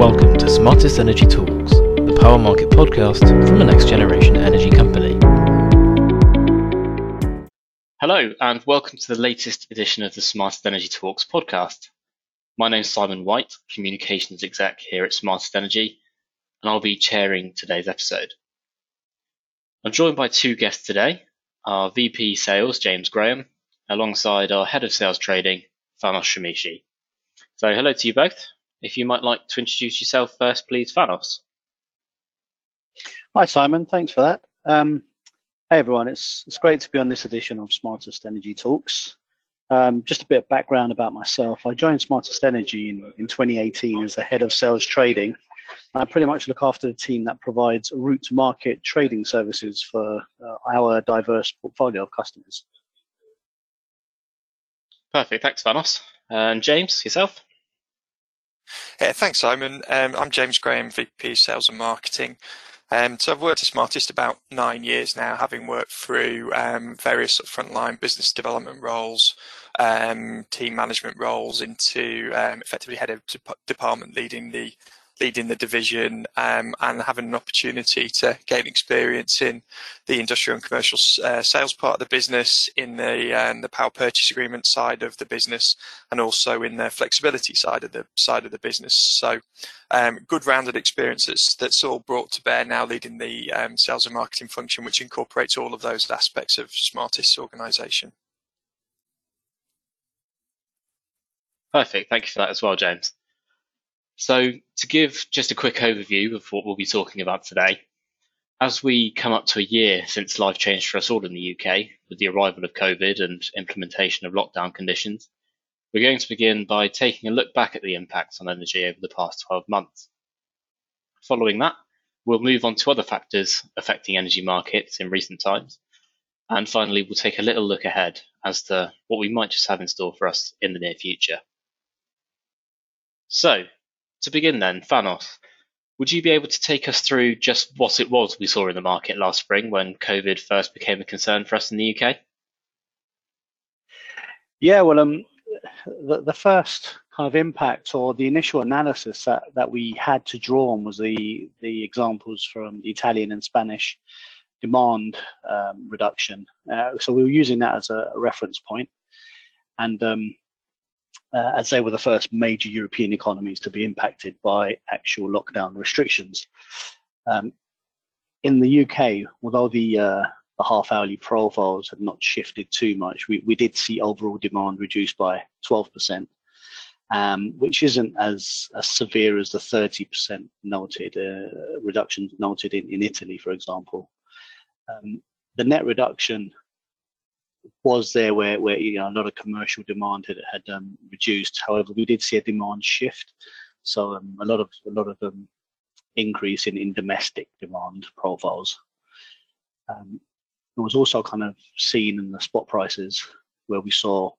Welcome to Smartest Energy Talks, the power market podcast from a next generation energy company. Hello and welcome to the latest edition of the Smartest Energy Talks podcast. My name is Simon White, Communications Exec here at Smartest Energy, and I'll be chairing today's episode. I'm joined by two guests today, our VP Sales, James Graham, alongside our Head of Sales Trading, Thanos Shimishi. So hello to you both. If you might like to introduce yourself first, please, Thanos. Hi, Simon. Thanks for that. Hey, everyone. It's great to be on this edition of Smartest Energy Talks. Just a bit of background about myself. I joined Smartest Energy in 2018 as the Head of Sales Trading. I pretty much look after the team that provides route to market trading services for our diverse portfolio of customers. Perfect. Thanks, Thanos. And James, yourself? Yeah, thanks, Simon. I'm James Graham, VP Sales and Marketing. So I've worked at Smartest about 9 years now, having worked through various sort of frontline business development roles, team management roles, into effectively head of department leading the division, and having an opportunity to gain experience in the industrial and commercial sales part of the business, in the power purchase agreement side of the business, and also in the flexibility side of the business. So, good rounded experience that's all brought to bear now leading the sales and marketing function, which incorporates all of those aspects of Smartest's organisation. Perfect. Thank you for that as well, James. So to give just a quick overview of what we'll be talking about today, as we come up to a year since life changed for us all in the UK with the arrival of COVID and implementation of lockdown conditions, we're going to begin by taking a look back at the impacts on energy over the past 12 months. Following that, we'll move on to other factors affecting energy markets in recent times. And finally, we'll take a little look ahead as to what we might just have in store for us in the near future. So, to begin then, Thanos, would you be able to take us through just what it was we saw in the market last spring when COVID first became a concern for us in the UK? Yeah, well, the first kind of impact or the initial analysis that we had to draw on was the examples from the Italian and Spanish demand reduction. So we were using that as a reference point. And as they were the first major European economies to be impacted by actual lockdown restrictions. In the UK, although the half-hourly profiles had not shifted too much, we did see overall demand reduced by 12%, which isn't as severe as the 30% noted reduction noted in Italy, for example. The net reduction was there where a lot of commercial demand had reduced. However, we did see a demand shift, so a lot of increase in domestic demand profiles. It was also kind of seen in the spot prices, where we saw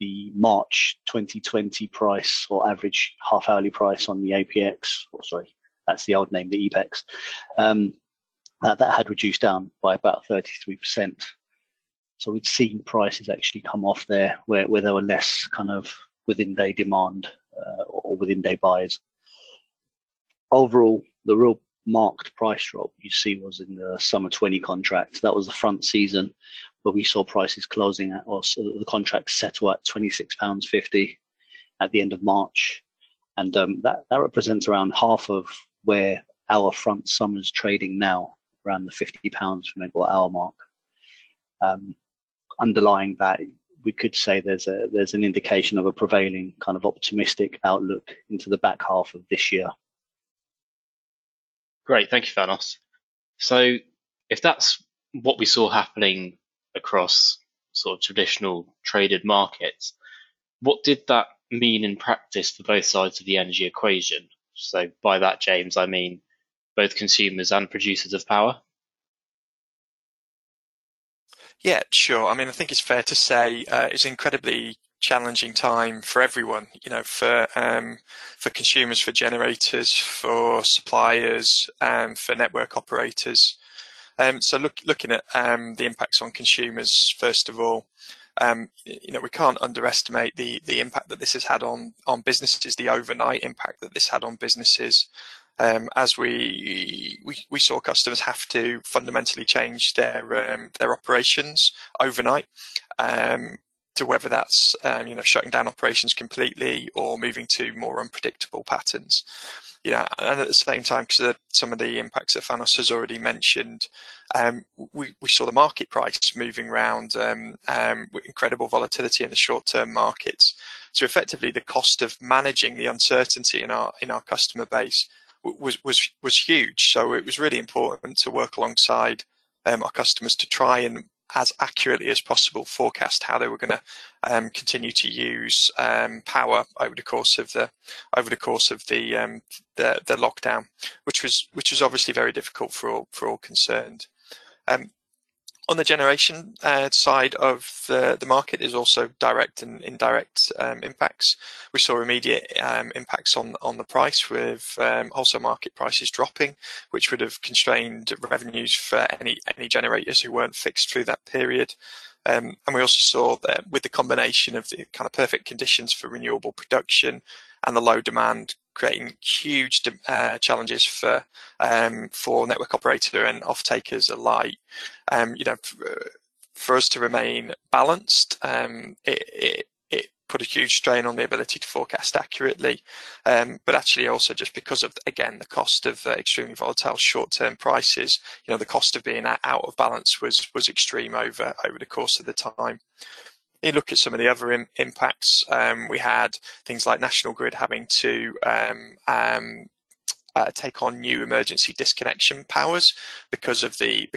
the March 2020 price or average half hourly price on the APX, or sorry, that's the old name, the EPEX, that had reduced down by about 33%. So we'd seen prices actually come off there where there were less kind of within-day demand or within-day buys. Overall, the real marked price drop you see was in the summer 20 contract. That was the front season where we saw prices closing at, or so the contract settle at £26.50 at the end of March. And that represents around half of where our front summer's trading now, around the £50 per megawatt hour mark. Underlying that, we could say there's an indication of a prevailing kind of optimistic outlook into the back half of this year. Great, thank you, Thanos. So if that's what we saw happening across sort of traditional traded markets, what did that mean in practice for both sides of the energy equation? So by that, James, I mean both consumers and producers of power. Yeah, sure. I mean, I think it's fair to say it's an incredibly challenging time for everyone. You know, for consumers, for generators, for suppliers, for network operators. So looking at the impacts on consumers first of all. you know, we can't underestimate the impact that this has had on businesses, the overnight impact that this had on businesses, as we saw customers have to fundamentally change their operations overnight, to whether that's you know, shutting down operations completely or moving to more unpredictable patterns. You know, and at the same time, because some of the impacts that Thanos has already mentioned, we saw the market price moving around with incredible volatility in the short-term markets. So effectively, the cost of managing the uncertainty in our customer base was huge. So it was really important to work alongside our customers to try and, as accurately as possible, forecast how they were going to continue to use power over the course of the lockdown, which was obviously very difficult for all concerned. On the generation side of the market is also direct and indirect impacts. We saw immediate impacts on the price, with wholesale market prices dropping, which would have constrained revenues for any generators who weren't fixed through that period. And we also saw that with the combination of the kind of perfect conditions for renewable production and the low demand, creating huge challenges for network operator and off-takers alike. You know, for us to remain balanced, it put a huge strain on the ability to forecast accurately, but actually also just because of, again, the cost of extremely volatile short-term prices, you know, the cost of being out of balance was extreme over the course of the time. You look at some of the other impacts. We had things like National Grid having to take on new emergency disconnection powers because of the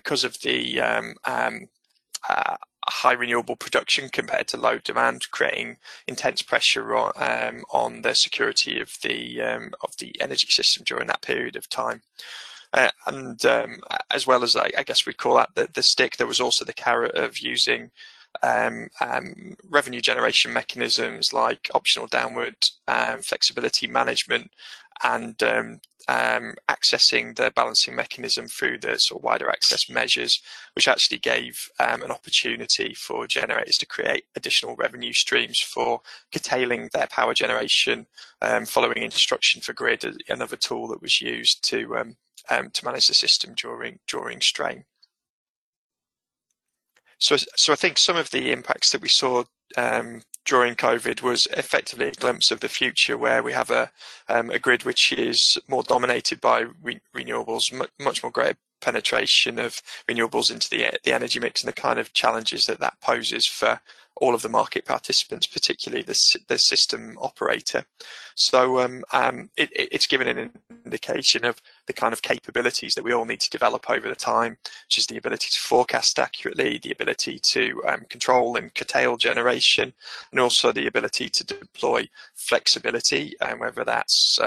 high renewable production compared to low demand, creating intense pressure on the security of the energy system during that period of time. And as well as I guess we call that the stick, there was also the carrot of using revenue generation mechanisms like optional downward flexibility management and accessing the balancing mechanism through the sort of wider access measures, which actually gave an opportunity for generators to create additional revenue streams for curtailing their power generation following instruction for grid, another tool that was used to manage the system during strain. So I think some of the impacts that we saw during COVID was effectively a glimpse of the future, where we have a grid which is more dominated by renewables, much more greater penetration of renewables into the energy mix, and the kind of challenges that poses for all of the market participants, particularly the system operator. So it's given an indication of the kind of capabilities that we all need to develop over the time, which is the ability to forecast accurately, the ability to control and curtail generation, and also the ability to deploy flexibility, and whether that's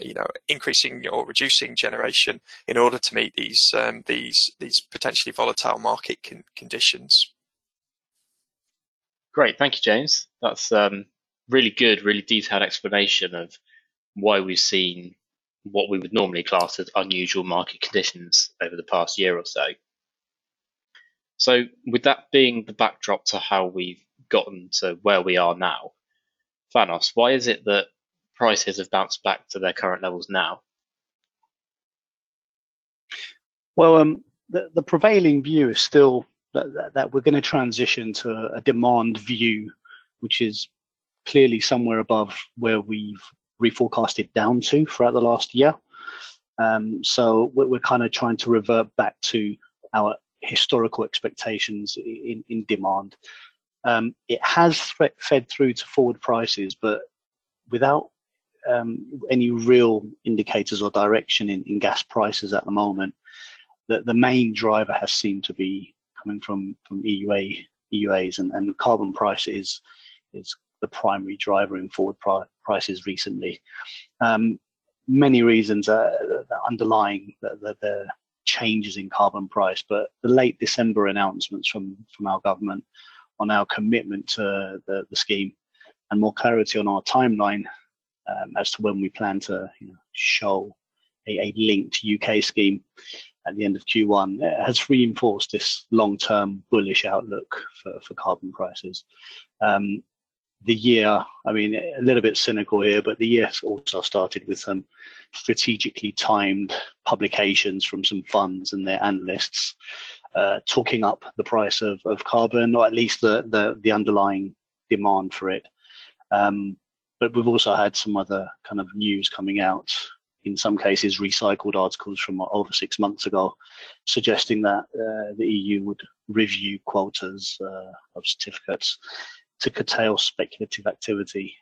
you know, increasing or reducing generation in order to meet these potentially volatile market conditions. Great, thank you, James. That's really good, really detailed explanation of why we've seen what we would normally class as unusual market conditions over the past year or so. So with that being the backdrop to how we've gotten to where we are now, Thanos, why is it that prices have bounced back to their current levels now? Well, the prevailing view is still that we're going to transition to a demand view, which is clearly somewhere above where we've reforecasted down to throughout the last year. So we're kind of trying to revert back to our historical expectations in demand. It has fed through to forward prices, but without any real indicators or direction in gas prices at the moment, the main driver has seemed to be coming from EUAs and carbon price is the primary driver in forward prices recently. Many reasons are underlying the changes in carbon price, but the late December announcements from our government on our commitment to the scheme, and more clarity on our timeline as to when we plan to, you know, show a linked UK scheme at the end of Q1 has reinforced this long-term bullish outlook for carbon prices. The year, I mean, a little bit cynical here, but the year also started with some strategically timed publications from some funds and their analysts talking up the price of carbon, or at least the underlying demand for it. But we've also had some other kind of news coming out, in some cases recycled articles from over 6 months ago, suggesting that the EU would review quotas of certificates to curtail speculative activity.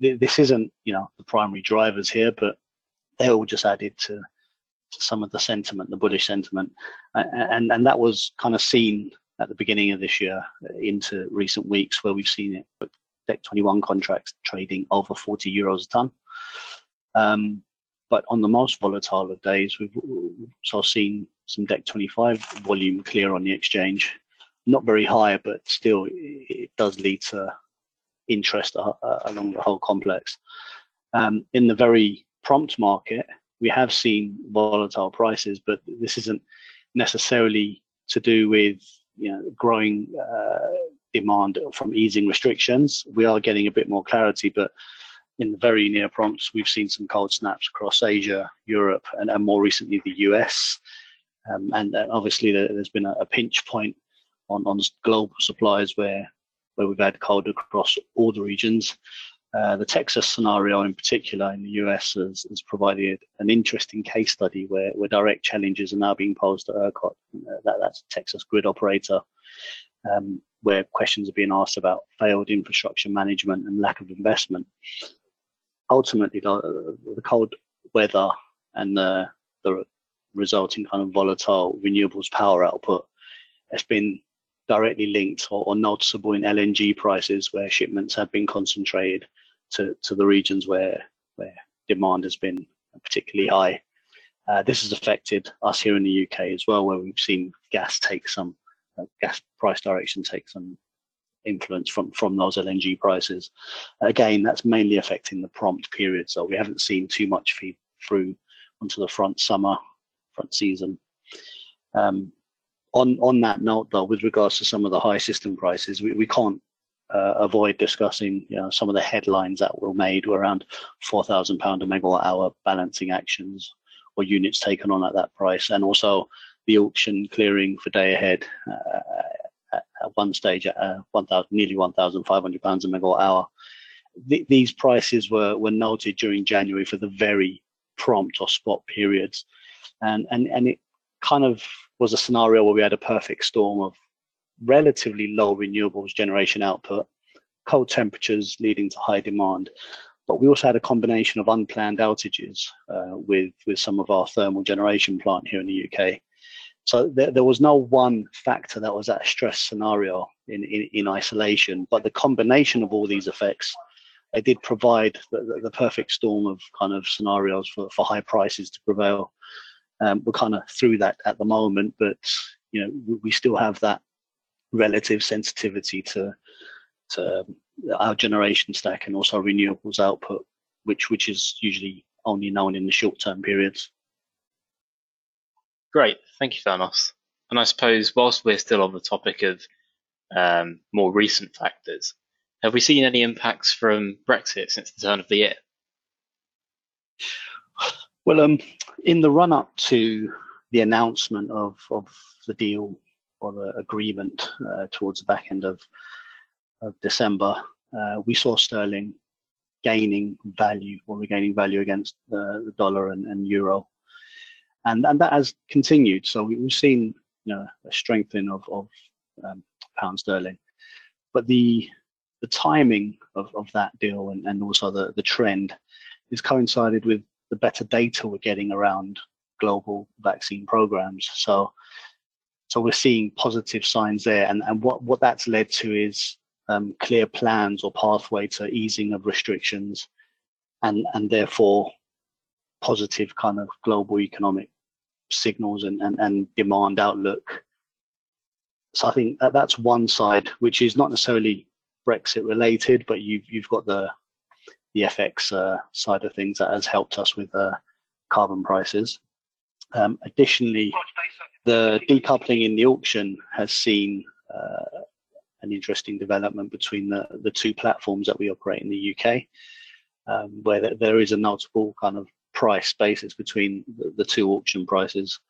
This isn't, you know, the primary drivers here, but they're all just added to some of the sentiment, the bullish sentiment, and that was kind of seen at the beginning of this year into recent weeks, where we've seen it with DEC 21 contracts trading over 40 euros a ton. But on the most volatile of days, we've also seen some DEC 25 volume clear on the exchange. Not very high, but still it does lead to interest along the whole complex. In the very prompt market, we have seen volatile prices, but this isn't necessarily to do with, you know, growing demand from easing restrictions. We are getting a bit more clarity, but in the very near prompts, we've seen some cold snaps across Asia, Europe, and more recently the US. And obviously there's been a pinch point on global supplies where we've had cold across all the regions. The Texas scenario in particular in the US has provided an interesting case study where direct challenges are now being posed to ERCOT. That's a Texas grid operator, where questions are being asked about failed infrastructure management and lack of investment. Ultimately, the cold weather and the resulting kind of volatile renewables power output has been directly linked or noticeable in LNG prices, where shipments have been concentrated to the regions where demand has been particularly high. This has affected us here in the UK as well, where we've seen gas take some gas price direction take some influence from those LNG prices. Again, that's mainly affecting the prompt period, so we haven't seen too much feed through onto the front season. On that note, though, with regards to some of the high system prices, we can't avoid discussing, you know, some of the headlines that were made around £4,000 a megawatt hour balancing actions or units taken on at that price, and also the auction clearing for day ahead at one stage at nearly £1,500 a megawatt hour. These prices were noted during January for the very prompt or spot periods, and it kind of was a scenario where we had a perfect storm of relatively low renewables generation output, cold temperatures leading to high demand, but we also had a combination of unplanned outages with some of our thermal generation plant here in the UK. So there was no one factor that was that stress scenario in isolation, but the combination of all these effects, it did provide the perfect storm of kind of scenarios for high prices to prevail. We're kind of through that at the moment, but you know, we still have that relative sensitivity to our generation stack and also renewables output, which is usually only known in the short-term periods. Great, thank you, Thanos. And I suppose whilst we're still on the topic of more recent factors, have we seen any impacts from Brexit since the turn of the year? Well, in the run-up to the announcement of the deal or the agreement towards the back end of December, we saw sterling gaining value or regaining value against the dollar and euro, and that has continued. So we've seen, you know, a strengthening of pound sterling, but the timing of that deal and also the trend is coincided with the better data we're getting around global vaccine programs. So we're seeing positive signs there. And what that's led to is clear plans or pathway to easing of restrictions and therefore positive kind of global economic signals and demand outlook. So I think that's one side, which is not necessarily Brexit related, but you've got the FX side of things that has helped us with carbon prices. Additionally, the decoupling in the auction has seen an interesting development between the two platforms that we operate in the UK, where there is a notable kind of price basis between the two auction prices.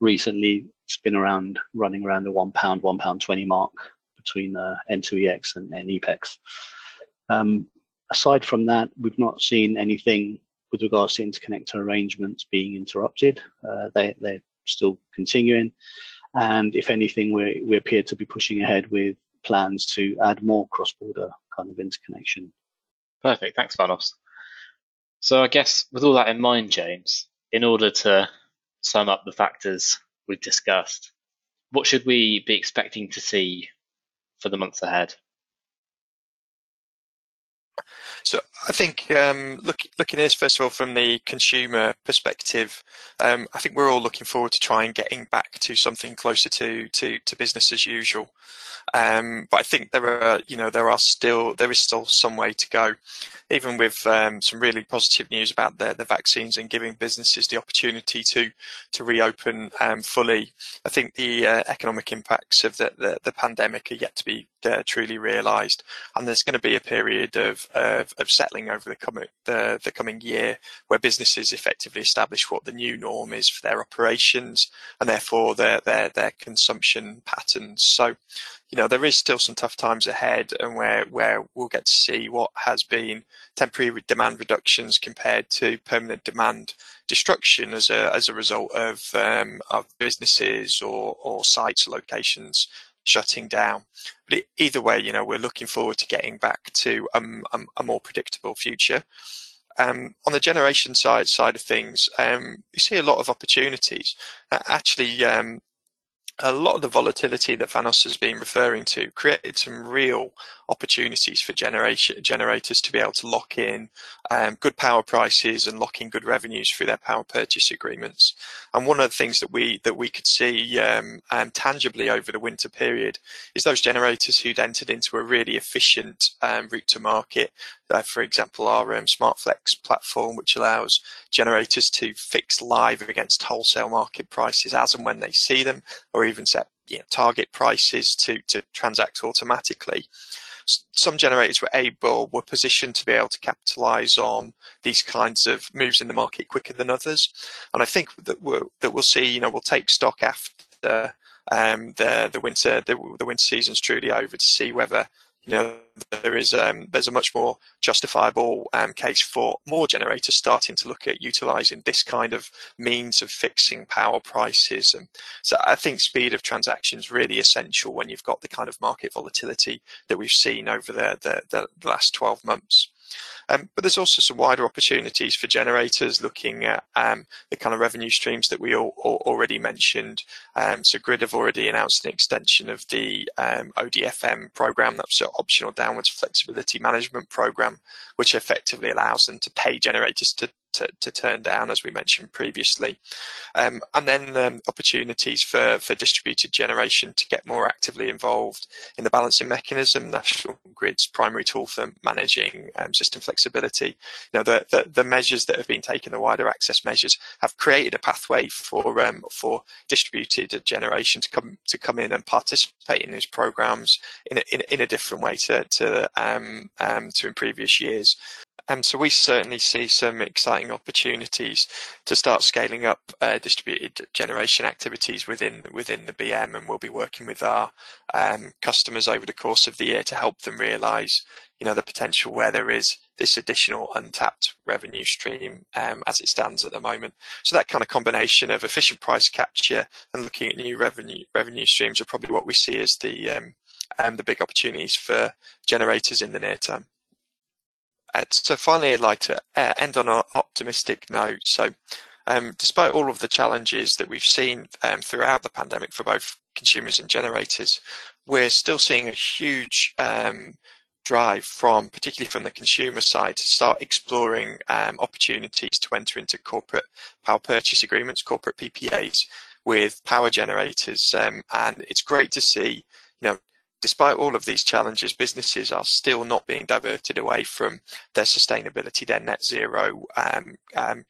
Recently, it's been around running around the £1, £1.20 mark between N2EX and EPEX. Aside from that, we've not seen anything with regards to interconnector arrangements being interrupted. They're still continuing, and if anything, we appear to be pushing ahead with plans to add more cross-border kind of interconnection. Perfect, thanks, Thanos. So I guess with all that in mind, James, in order to sum up the factors we've discussed, what should we be expecting to see for the months ahead? So I think looking at this, first of all, from the consumer perspective, I think we're all looking forward to trying getting back to something closer to business as usual. But I think there is still some way to go, even with some really positive news about the vaccines and giving businesses the opportunity to reopen fully. I think the economic impacts of the pandemic are yet to be truly realised, and there's going to be a period of settling over the coming year, where businesses effectively establish what the new norm is for their operations and therefore their consumption patterns. So, you know, there is still some tough times ahead, and where we'll get to see what has been temporary demand reductions compared to permanent demand destruction as a result of businesses or sites, locations shutting down. But either way, you know, we're looking forward to getting back to a more predictable future. On the generation side of things, you see a lot of opportunities. Actually, a lot of the volatility that Thanos has been referring to created some real opportunities for generators to be able to lock in good power prices and lock in good revenues through their power purchase agreements. And one of the things that we could see tangibly over the winter period is those generators who'd entered into a really efficient route to market. For example, our SmartFlex platform, which allows generators to fix live against wholesale market prices as and when they see them, or even set target prices to transact automatically. Some generators were positioned to be able to capitalise on these kinds of moves in the market quicker than others. And I think that we'll see, you know, we'll take stock after the winter season's truly over to see whether, you know, there's a much more justifiable case for more generators starting to look at utilising this kind of means of fixing power prices. And so I think speed of transaction is really essential when you've got the kind of market volatility that we've seen over the last 12 months. But there's also some wider opportunities for generators looking at the kind of revenue streams that we all already mentioned. So Grid have already announced an extension of the ODFM program, that's an optional downwards flexibility management program, which effectively allows them to pay generators to turn down, as we mentioned previously, and then opportunities for distributed generation to get more actively involved in the balancing mechanism, National Grid's primary tool for managing system flexibility. You know, the measures that have been taken, the wider access measures, have created a pathway for distributed generation to come in and participate in these programs in a different way to in previous years. So we certainly see some exciting opportunities to start scaling up distributed generation activities within the BM, and we'll be working with our customers over the course of the year to help them realise, you know, the potential where there is this additional untapped revenue stream as it stands at the moment. So that kind of combination of efficient price capture and looking at new revenue streams are probably what we see as the big opportunities for generators in the near term. So finally, I'd like to end on an optimistic note. So despite all of the challenges that we've seen throughout the pandemic for both consumers and generators, we're still seeing a huge drive particularly from the consumer side to start exploring opportunities to enter into corporate power purchase agreements, corporate PPAs with power generators. And it's great to see, you know, despite all of these challenges, businesses are still not being diverted away from their sustainability, their net zero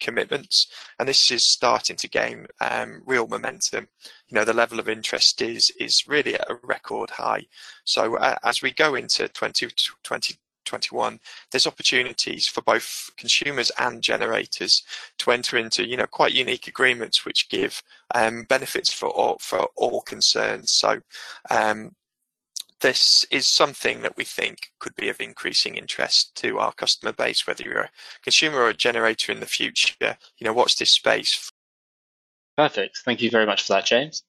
commitments. And this is starting to gain real momentum. You know, the level of interest is really at a record high. So as we go into 2021, there's opportunities for both consumers and generators to enter into, you know, quite unique agreements which give benefits for all concerned. So this is something that we think could be of increasing interest to our customer base, whether you're a consumer or a generator in the future. You know, watch this space. Perfect. Thank you very much for that, James.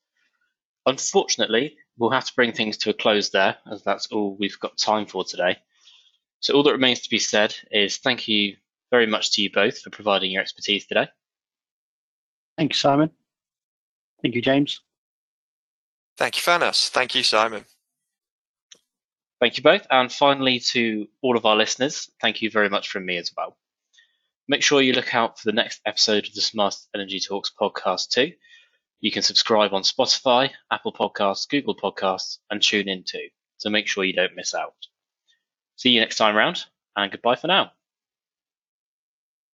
Unfortunately, we'll have to bring things to a close there, as that's all we've got time for today. So all that remains to be said is thank you very much to you both for providing your expertise today. Thank you, Simon. Thank you, James. Thank you, Thanos. Thank you, Simon. Thank you both. And finally, to all of our listeners, thank you very much from me as well. Make sure you look out for the next episode of the Smartest Energy Talks podcast too. You can subscribe on Spotify, Apple Podcasts, Google Podcasts, and tune in too. So make sure you don't miss out. See you next time round, and goodbye for now.